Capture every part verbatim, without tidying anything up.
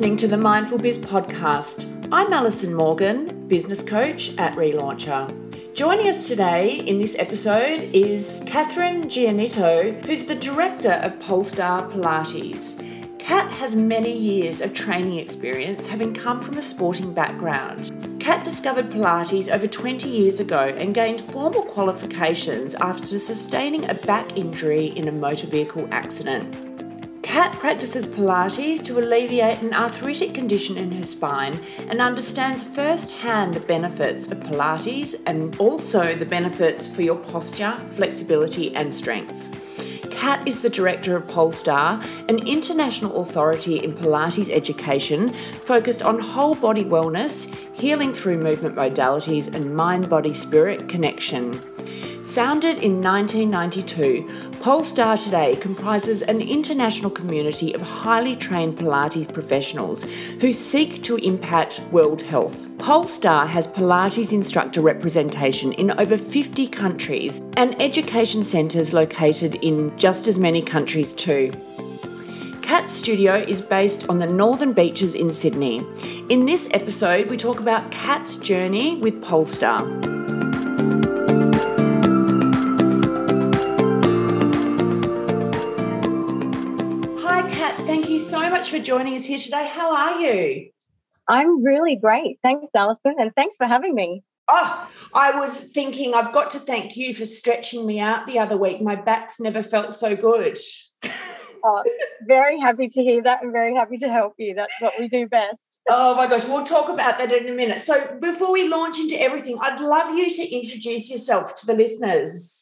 listening to the Mindful Biz podcast. I'm Alison Morgan, business coach at Relauncher. Joining us today in this episode is Catherine Giannitto, who's the director of Polestar Pilates. Kat has many years of training experience, having come from a sporting background. Kat discovered Pilates over twenty years ago and gained formal qualifications after sustaining a back injury in a motor vehicle accident. Kat practices Pilates to alleviate an arthritic condition in her spine and understands firsthand the benefits of Pilates and also the benefits for your posture, flexibility and strength. Kat is the director of Polestar, an international authority in Pilates education focused on whole body wellness, healing through movement modalities and mind-body-spirit connection. Founded in nineteen ninety-two, Polestar today comprises an international community of highly trained Pilates professionals who seek to impact world health. Polestar has Pilates instructor representation in over fifty countries and education centres located in just as many countries too. Kat's studio is based on the Northern Beaches in Sydney. In this episode, we talk about Kat's journey with Polestar. So much for joining us here today. How are you? I'm really great. Thanks, Alison, and thanks for having me. Oh, I was thinking I've got to thank you for stretching me out the other week. My back's never felt so good. Oh, very happy to hear that and very happy to help you. That's what we do best. Oh, my gosh. We'll talk about that in a minute. So before we launch into everything, I'd love you to introduce yourself to the listeners.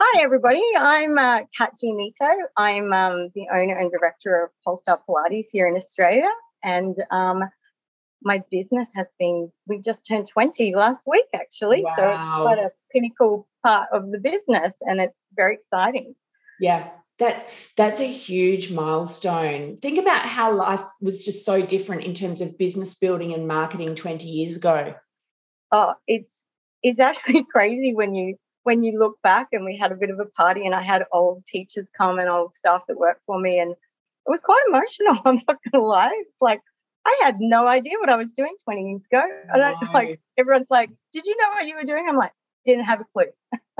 Hi, everybody. I'm uh, Kat Giannitto. I'm um, the owner and director of Polestar Pilates here in Australia. And um, my business has been, we just turned twenty last week, actually. Wow. So it's quite a pinnacle part of the business and it's very exciting. Yeah, that's that's a huge milestone. Think about how life was just so different in terms of business building and marketing twenty years ago. Oh, it's it's actually crazy when you... When you look back, and we had a bit of a party and I had old teachers come and old staff that worked for me, and it was quite emotional, I'm not going to lie. It's like I had no idea what I was doing twenty years ago. I don't, no. Like everyone's like, did you know what you were doing? I'm like, didn't have a clue.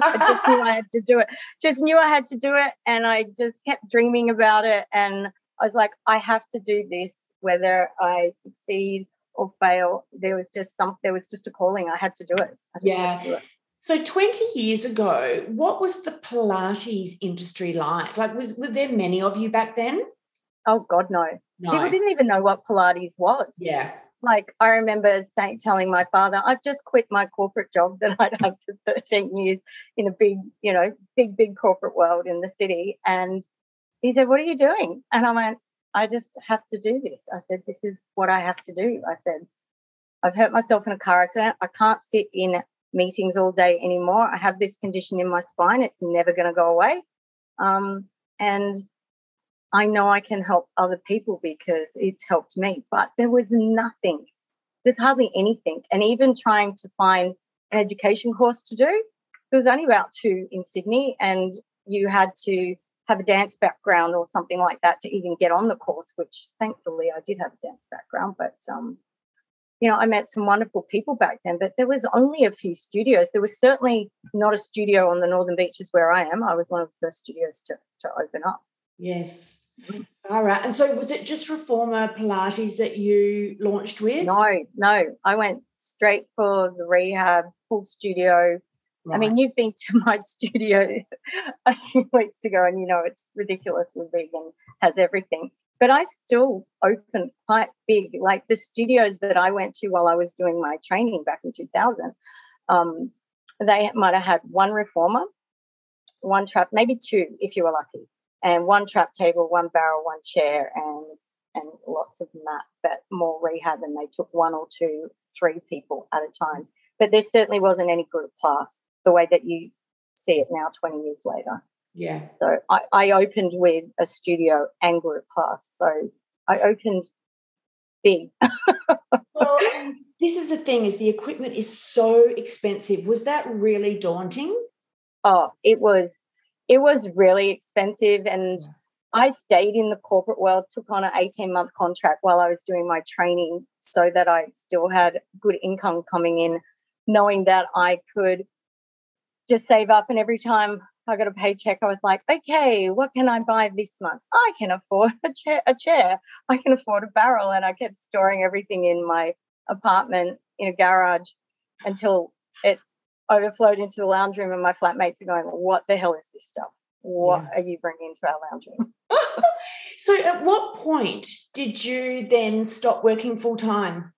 I just knew I had to do it. Just knew I had to do it and I just kept dreaming about it, and I was like, I have to do this whether I succeed or fail. There was just some, there was just a calling. I had to do it. I yeah. Do it. So twenty years ago, what was the Pilates industry like? Like, was were there many of you back then? Oh, God, no. no. People didn't even know what Pilates was. Yeah. Like, I remember saying, telling my father, I've just quit my corporate job that I'd had for thirteen years in a big, you know, big, big corporate world in the city. And he said, what are you doing? And I went, I just have to do this. I said, this is what I have to do. I said, I've hurt myself in a car accident. I can't sit in meetings all day anymore. I have this condition in my spine. It's never going to go away. Um, and I know I can help other people because it's helped me. But there was nothing. There's hardly anything. And even trying to find an education course to do, there was only about two in Sydney, and you had to have a dance background or something like that to even get on the course, which thankfully I did have a dance background. But um you know, I met some wonderful people back then, but there was only a few studios. There was certainly not a studio on the Northern Beaches where I am. I was one of the first studios to, to open up. Yes. All right. And so was it just Reformer Pilates that you launched with? No, no. I went straight for the rehab, full studio. Right. I mean, you've been to my studio a few weeks ago and, you know, it's ridiculously big and has everything. But I still opened quite big, like the studios that I went to while I was doing my training back in two thousand. Um, they might have had one reformer, one trap, maybe two if you were lucky, and one trap table, one barrel, one chair, and and lots of mat, but more rehab. And they took one or two, three people at a time. But there certainly wasn't any group class the way that you see it now, twenty years later. Yeah. So I, I opened with a studio and group class. So I opened big. Well, and this is the thing, is the equipment is so expensive. Was that really daunting? Oh, it was it was really expensive. And I stayed in the corporate world, took on an eighteen-month contract while I was doing my training so that I still had good income coming in, knowing that I could just save up. And every time I got a paycheck, I was like, okay, what can I buy this month? I can afford a chair. A chair. I can afford a barrel. And I kept storing everything in my apartment in a garage until it overflowed into the lounge room and my flatmates are going, what the hell is this stuff? What yeah. are you bringing into our lounge room? So at what point did you then stop working full-time?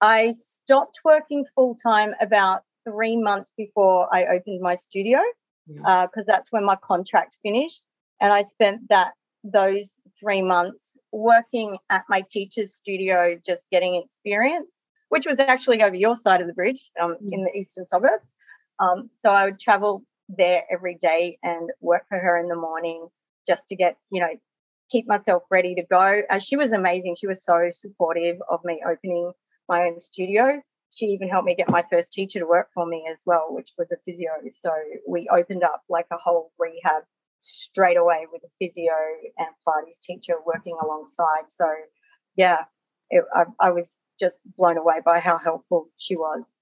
I stopped working full-time about three months before I opened my studio because yeah. uh, that's when my contract finished, and I spent that those three months working at my teacher's studio just getting experience, which was actually over your side of the bridge um, mm. in the eastern suburbs. Um, so I would travel there every day and work for her in the morning just to get, you know, keep myself ready to go. Uh, she was amazing. She was so supportive of me opening my own studio. She even helped me get my first teacher to work for me as well, which was a physio. So we opened up like a whole rehab straight away with a physio and Pilates teacher working alongside. So, yeah, it, I, I was just blown away by how helpful she was.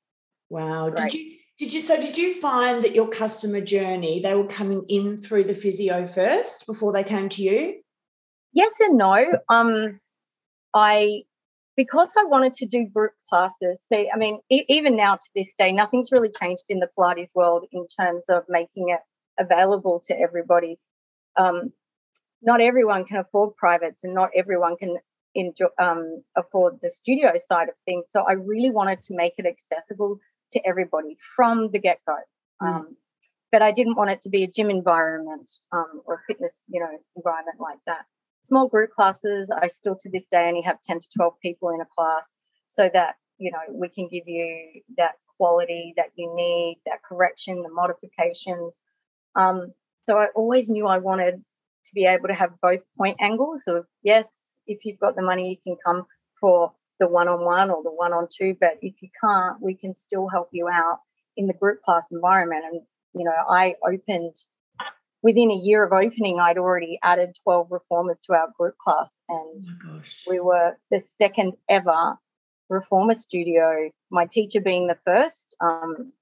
Wow. Great. Did you? Did you, so did you find that your customer journey, they were coming in through the physio first before they came to you? Yes and no. Um, I, because I wanted to do group classes, see, I mean, e- even now to this day, nothing's really changed in the Pilates world in terms of making it available to everybody. Um, not everyone can afford privates and not everyone can enjoy, um, afford the studio side of things. So I really wanted to make it accessible to everybody from the get-go. Um, mm. But I didn't want it to be a gym environment um, or a fitness, you know, environment like that. Small group classes, I still to this day only have ten to twelve people in a class so that, you know, we can give you that quality that you need, that correction, the modifications. Um, so I always knew I wanted to be able to have both point angles of, yes, if you've got the money, you can come for the one-on-one or the one-on-two, but if you can't, we can still help you out in the group class environment. And, you know, I opened, within a year of opening, I'd already added twelve reformers to our group class, and oh we were the second ever reformer studio, my teacher being the first um,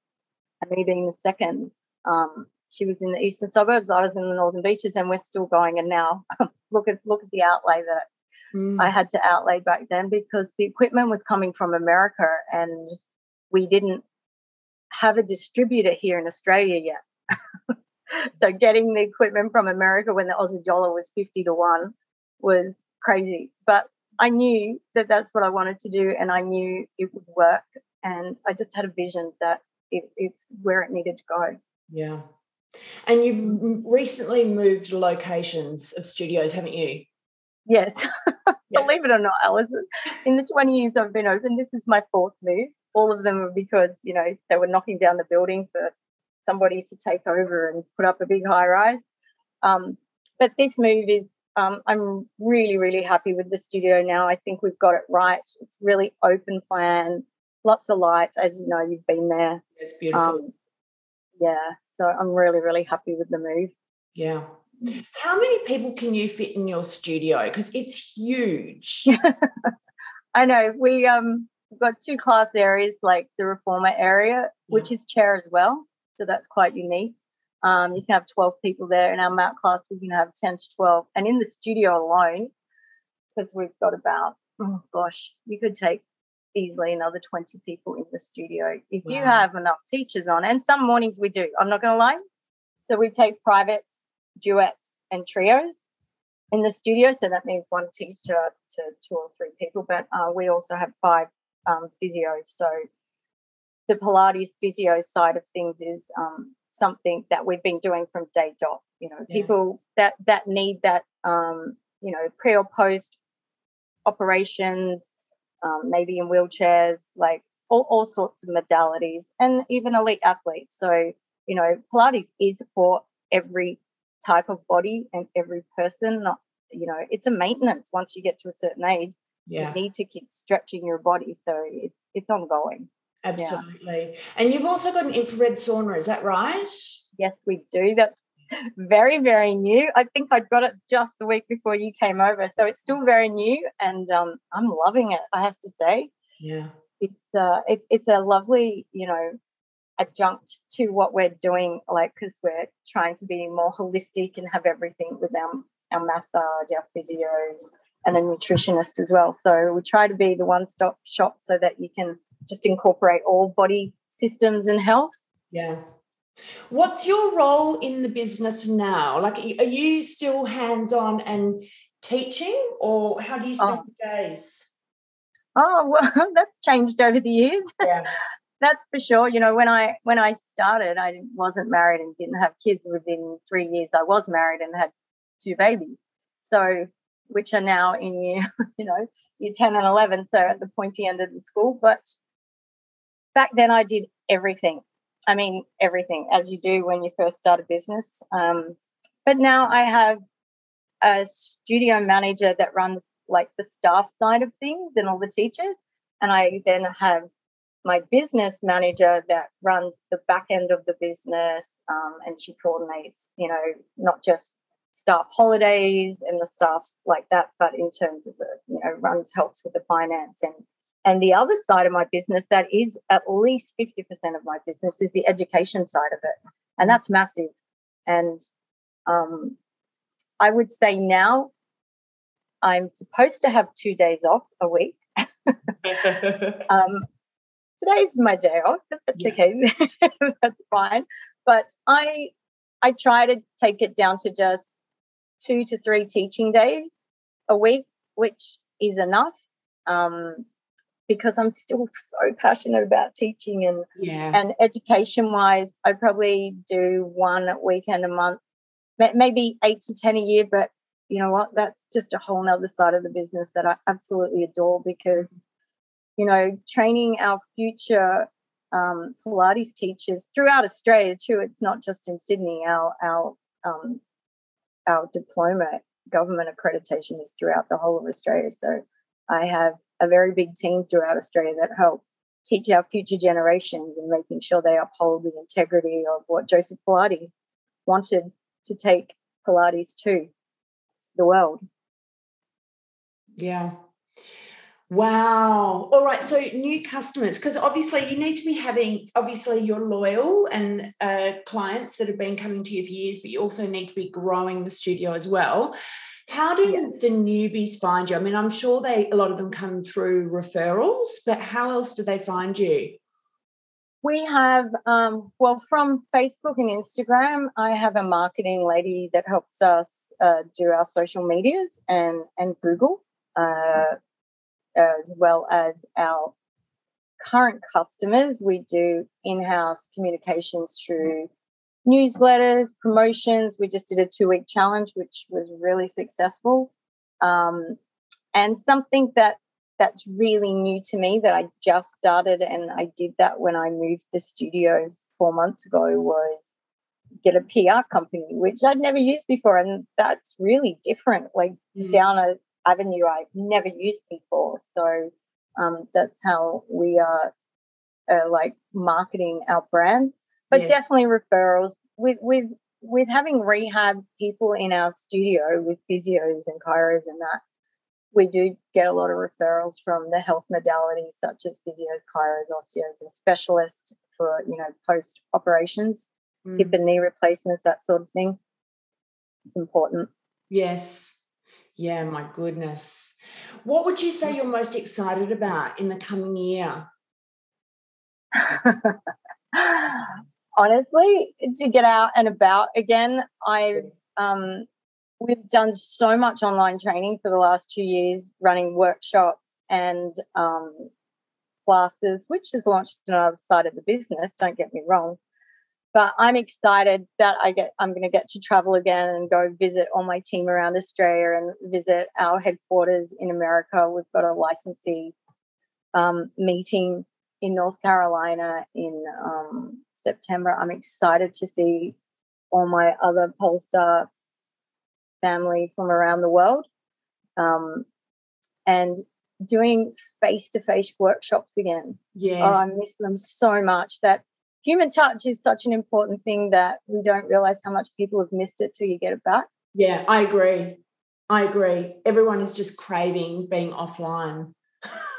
and me being the second. Um, she was in the eastern suburbs, I was in the northern beaches, and we're still going. And now look at look at the outlay that Mm. I had to outlay back then because the equipment was coming from America and we didn't have a distributor here in Australia yet. So getting the equipment from America when the Aussie dollar was fifty to one was crazy. But I knew that that's what I wanted to do and I knew it would work, and I just had a vision that it, it's where it needed to go. Yeah. And you've recently moved locations of studios, haven't you? Yes, yeah. Believe it or not, Alison, in the twenty years I've been open, this is my fourth move. All of them were because, you know, they were knocking down the building for somebody to take over and put up a big high-rise. Um, but this move is, um, I'm really, really happy with the studio now. I think we've got it right. It's really open plan, lots of light. As you know, you've been there. It's beautiful. Um, yeah, so I'm really, really happy with the move. Yeah. How many people can you fit in your studio? Because it's huge. I know. We, um, we've got two class areas, like the reformer area, yeah. which is chair as well, so that's quite unique. Um, you can have twelve people there. In our mount class, we can have ten to twelve. And in the studio alone, because we've got about, oh, gosh, you could take easily another twenty people in the studio if wow. you have enough teachers on. And some mornings we do. I'm not going to lie. So we take privates, duets and trios in the studio, so that means one teacher to two or three people, but uh, we also have five um, physios, so the Pilates physio side of things is um, something that we've been doing from day dot, you know, yeah. people that that need that, um, you know, pre or post operations, um, maybe in wheelchairs, like all, all sorts of modalities, and even elite athletes. So, you know, Pilates is for every type of body and every person, not, you know, it's a maintenance. Once you get to a certain age, yeah. you need to keep stretching your body, so it's it's ongoing. Absolutely. Yeah. And you've also got an infrared sauna, is that right? Yes, we do. That's very, very new. I think I got it just the week before you came over. So it's still very new, and um, I'm loving it, I have to say. Yeah. It's, uh, it, it's a lovely, you know, adjunct to what we're doing, like, because we're trying to be more holistic and have everything with our, our massage, our physios, and a nutritionist as well. So we try to be the one-stop shop so that you can just incorporate all body systems and health. Yeah. What's your role in the business now? Like, are you still hands-on and teaching, or how do you spend oh. your days? Oh, well, that's changed over the years. Yeah. That's for sure. You know, when I when I started, I wasn't married and didn't have kids. Within three years, I was married and had two babies, so which are now in year, you know, year ten and eleven. So at the pointy end of the school. But back then, I did everything. I mean, everything, as you do when you first start a business. Um, but now I have a studio manager that runs like the staff side of things and all the teachers, and I then have my business manager that runs the back end of the business, um, and she coordinates, you know, not just staff holidays and the staff like that, but in terms of the, you know, runs, helps with the finance. And and the other side of my business that is at least fifty percent of my business is the education side of it, and that's massive. And um, I would say now I'm supposed to have two days off a week. um, Today's my day off. That's yeah. okay. That's fine. But I I try to take it down to just two to three teaching days a week, which is enough, um, because I'm still so passionate about teaching. And, yeah. and education-wise, I probably do one weekend a month, maybe eight to ten a year. But you know what? That's just a whole nother side of the business that I absolutely adore, because you know, training our future um, Pilates teachers throughout Australia too. It's not just in Sydney. Our our um, our diploma government accreditation is throughout the whole of Australia. So I have a very big team throughout Australia that help teach our future generations and making sure they uphold the integrity of what Joseph Pilates wanted to take Pilates to the world. Yeah. Wow. All right. So new customers, because obviously you need to be having, obviously your loyal and uh, clients that have been coming to you for years, but you also need to be growing the studio as well. How do yeah. the newbies find you? I mean, I'm sure they, a lot of them come through referrals, but how else do they find you? We have, um, well, from Facebook and Instagram, I have a marketing lady that helps us uh, do our social medias and, and Google. Uh, as well as our current customers. We do in-house communications through newsletters, promotions. We just did a two-week challenge, which was really successful. Um, and something that that's really new to me that I just started, and I did that when I moved the studio four months ago, was get a P R company, which I'd never used before. And that's really different, like mm. down a avenue I've never used before. So um, that's how we are uh, like marketing our brand, but yeah. definitely referrals with with with having rehab people in our studio with physios and chiros and that. We do get a lot of referrals from the health modalities such as physios, chiros, osteos, and specialists for, you know, post operations, mm. hip and knee replacements, that sort of thing. It's important. Yes. Yeah, my goodness. What would you say you're most excited about in the coming year? Honestly, to get out and about again. I've um, we've done so much online training for the last two years, running workshops and um, classes, which has launched another side of the business, don't get me wrong. But I'm excited that I get, I'm going to get to travel again and go visit all my team around Australia and visit our headquarters in America. We've got a licensee um, meeting in North Carolina in um, September. I'm excited to see all my other Polestar family from around the world, um, and doing face-to-face workshops again. Yes. Oh, I miss them so much. That human touch is such an important thing that we don't realise how much people have missed it till you get it back. Yeah, I agree. I agree. Everyone is just craving being offline.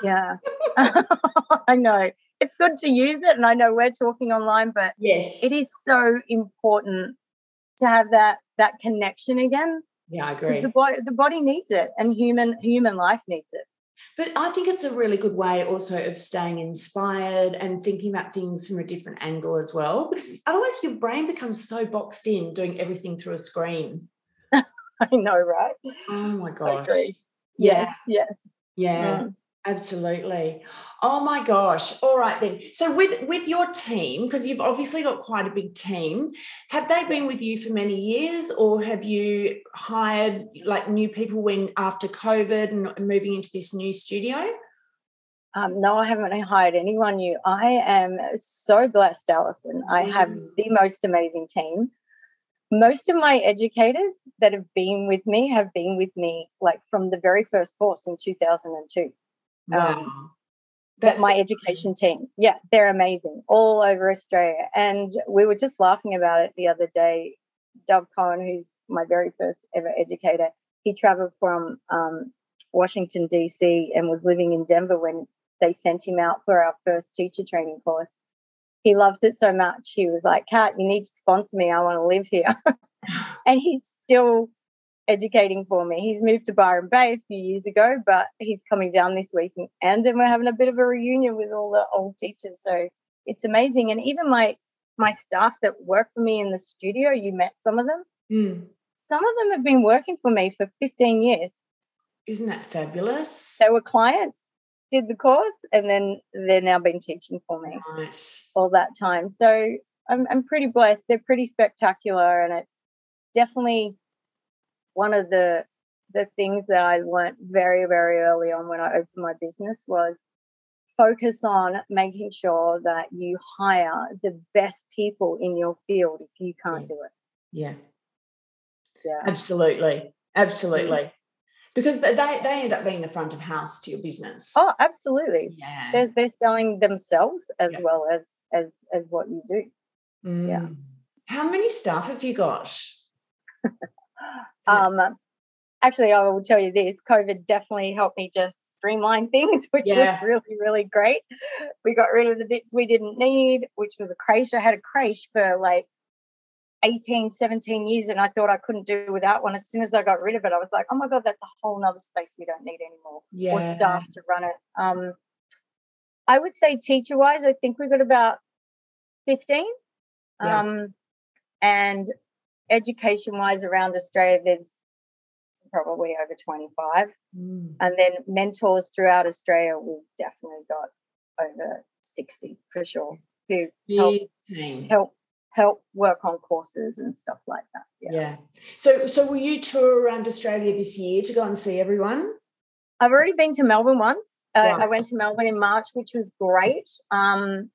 Yeah. I know. It's good to use it, and I know we're talking online, but yes, it is so important to have that that connection again. Yeah, I agree. The body, the body needs it, and human human life needs it. But I think it's a really good way also of staying inspired and thinking about things from a different angle as well, because otherwise your brain becomes so boxed in doing everything through a screen. I know, right? Oh, my gosh. I agree. Yes, yes. Yeah, yeah. Mm. Absolutely. Oh, my gosh. All right, then. So with, with your team, because you've obviously got quite a big team, have they been with you for many years, or have you hired, like, new people when after COVID and moving into this new studio? Um, no, I haven't hired anyone new. I am so blessed, Alison. I have mm. the most amazing team. Most of my educators that have been with me have been with me, like, from the very first course in two thousand two. Wow. Um, that's my education team. Yeah, they're amazing, all over Australia. And we were just laughing about it the other day. Dove Cohen, who's my very first ever educator, he traveled from um, Washington, D C and was living in Denver when they sent him out for our first teacher training course. He loved it so much. He was like, Kat, you need to sponsor me. I want to live here. And he's still educating for me. He's moved to Byron Bay a few years ago, but he's coming down this weekend, and then we're having a bit of a reunion with all the old teachers. So it's amazing. And even my my staff that work for me in the studio, you met some of them. Mm. Some of them have been working for me for fifteen years. Isn't that fabulous? They were clients, did the course, and then they're now been teaching for me right. all that time. So I'm I'm pretty blessed. They're pretty spectacular, and it's definitely one of the the things that I learned very, very early on when I opened my business was focus on making sure that you hire the best people in your field if you can't yeah. do it. Yeah. Yeah. Absolutely. Absolutely. Yeah. Because they, they end up being the front of house to your business. Oh, absolutely. Yeah. They're, they're selling themselves as yeah. well as, as, as what you do. Mm. Yeah. How many staff have you got? Um, actually, I will tell you this, COVID definitely helped me just streamline things, which yeah. was really, really great. We got rid of the bits we didn't need, which was a crèche. I had a crèche for like eighteen, seventeen years, and I thought I couldn't do without one. As soon as I got rid of it, I was like, oh, my God, that's a whole nother space we don't need anymore yeah. or staff to run it. Um, I would say teacher-wise, I think we got about fifteen. Yeah. Um, and education-wise around Australia, there's probably over twenty-five. Mm. And then mentors throughout Australia, we've definitely got over sixty for sure who help, help help work on courses and stuff like that. Yeah. yeah. So so will you tour around Australia this year to go and see everyone? I've already been to Melbourne once. Right. Uh, I went to Melbourne in March, which was great. Um,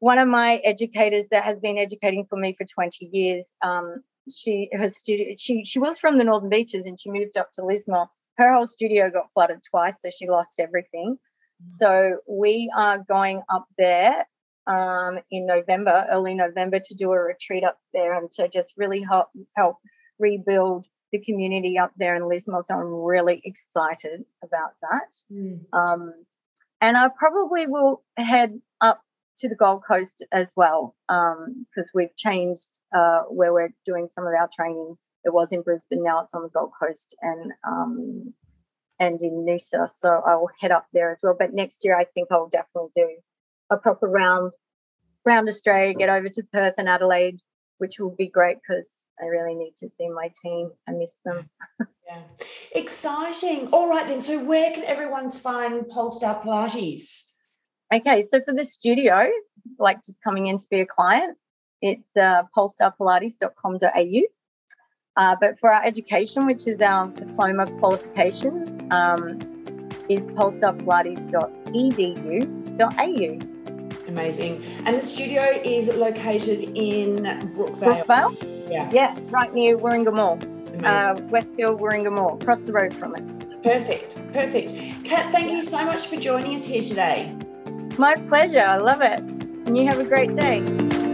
one of my educators that has been educating for me for twenty years, um, she her studio, she she was from the Northern Beaches and she moved up to Lismore. Her whole studio got flooded twice, so she lost everything. Mm. So we are going up there um, in November, early November, to do a retreat up there and to just really help help rebuild the community up there in Lismore. So I'm really excited about that. Mm. Um, and I probably will head up to the Gold Coast as well, um, because we've changed uh, where we're doing some of our training. It was in Brisbane, now it's on the Gold Coast and um, and in Noosa, so I'll head up there as well. But next year I think I'll definitely do a proper round round Australia, get over to Perth and Adelaide, which will be great because I really need to see my team. I miss them. Yeah, exciting. All right then, so where can everyone find Polestar Pilates? Okay, so for the studio, like just coming in to be a client, it's uh, polestar pilates dot com dot a u. Uh, but for our education, which is our diploma qualifications, um, is polestar pilates dot e d u dot a u. Amazing. And the studio is located in Brookvale. Brookvale? Yeah. Yes, right near Warringah Mall, uh, Westfield Warringah Mall, across the road from it. Perfect, perfect. Kat, thank you so much for joining us here today. My pleasure. I love it. and you have a great day.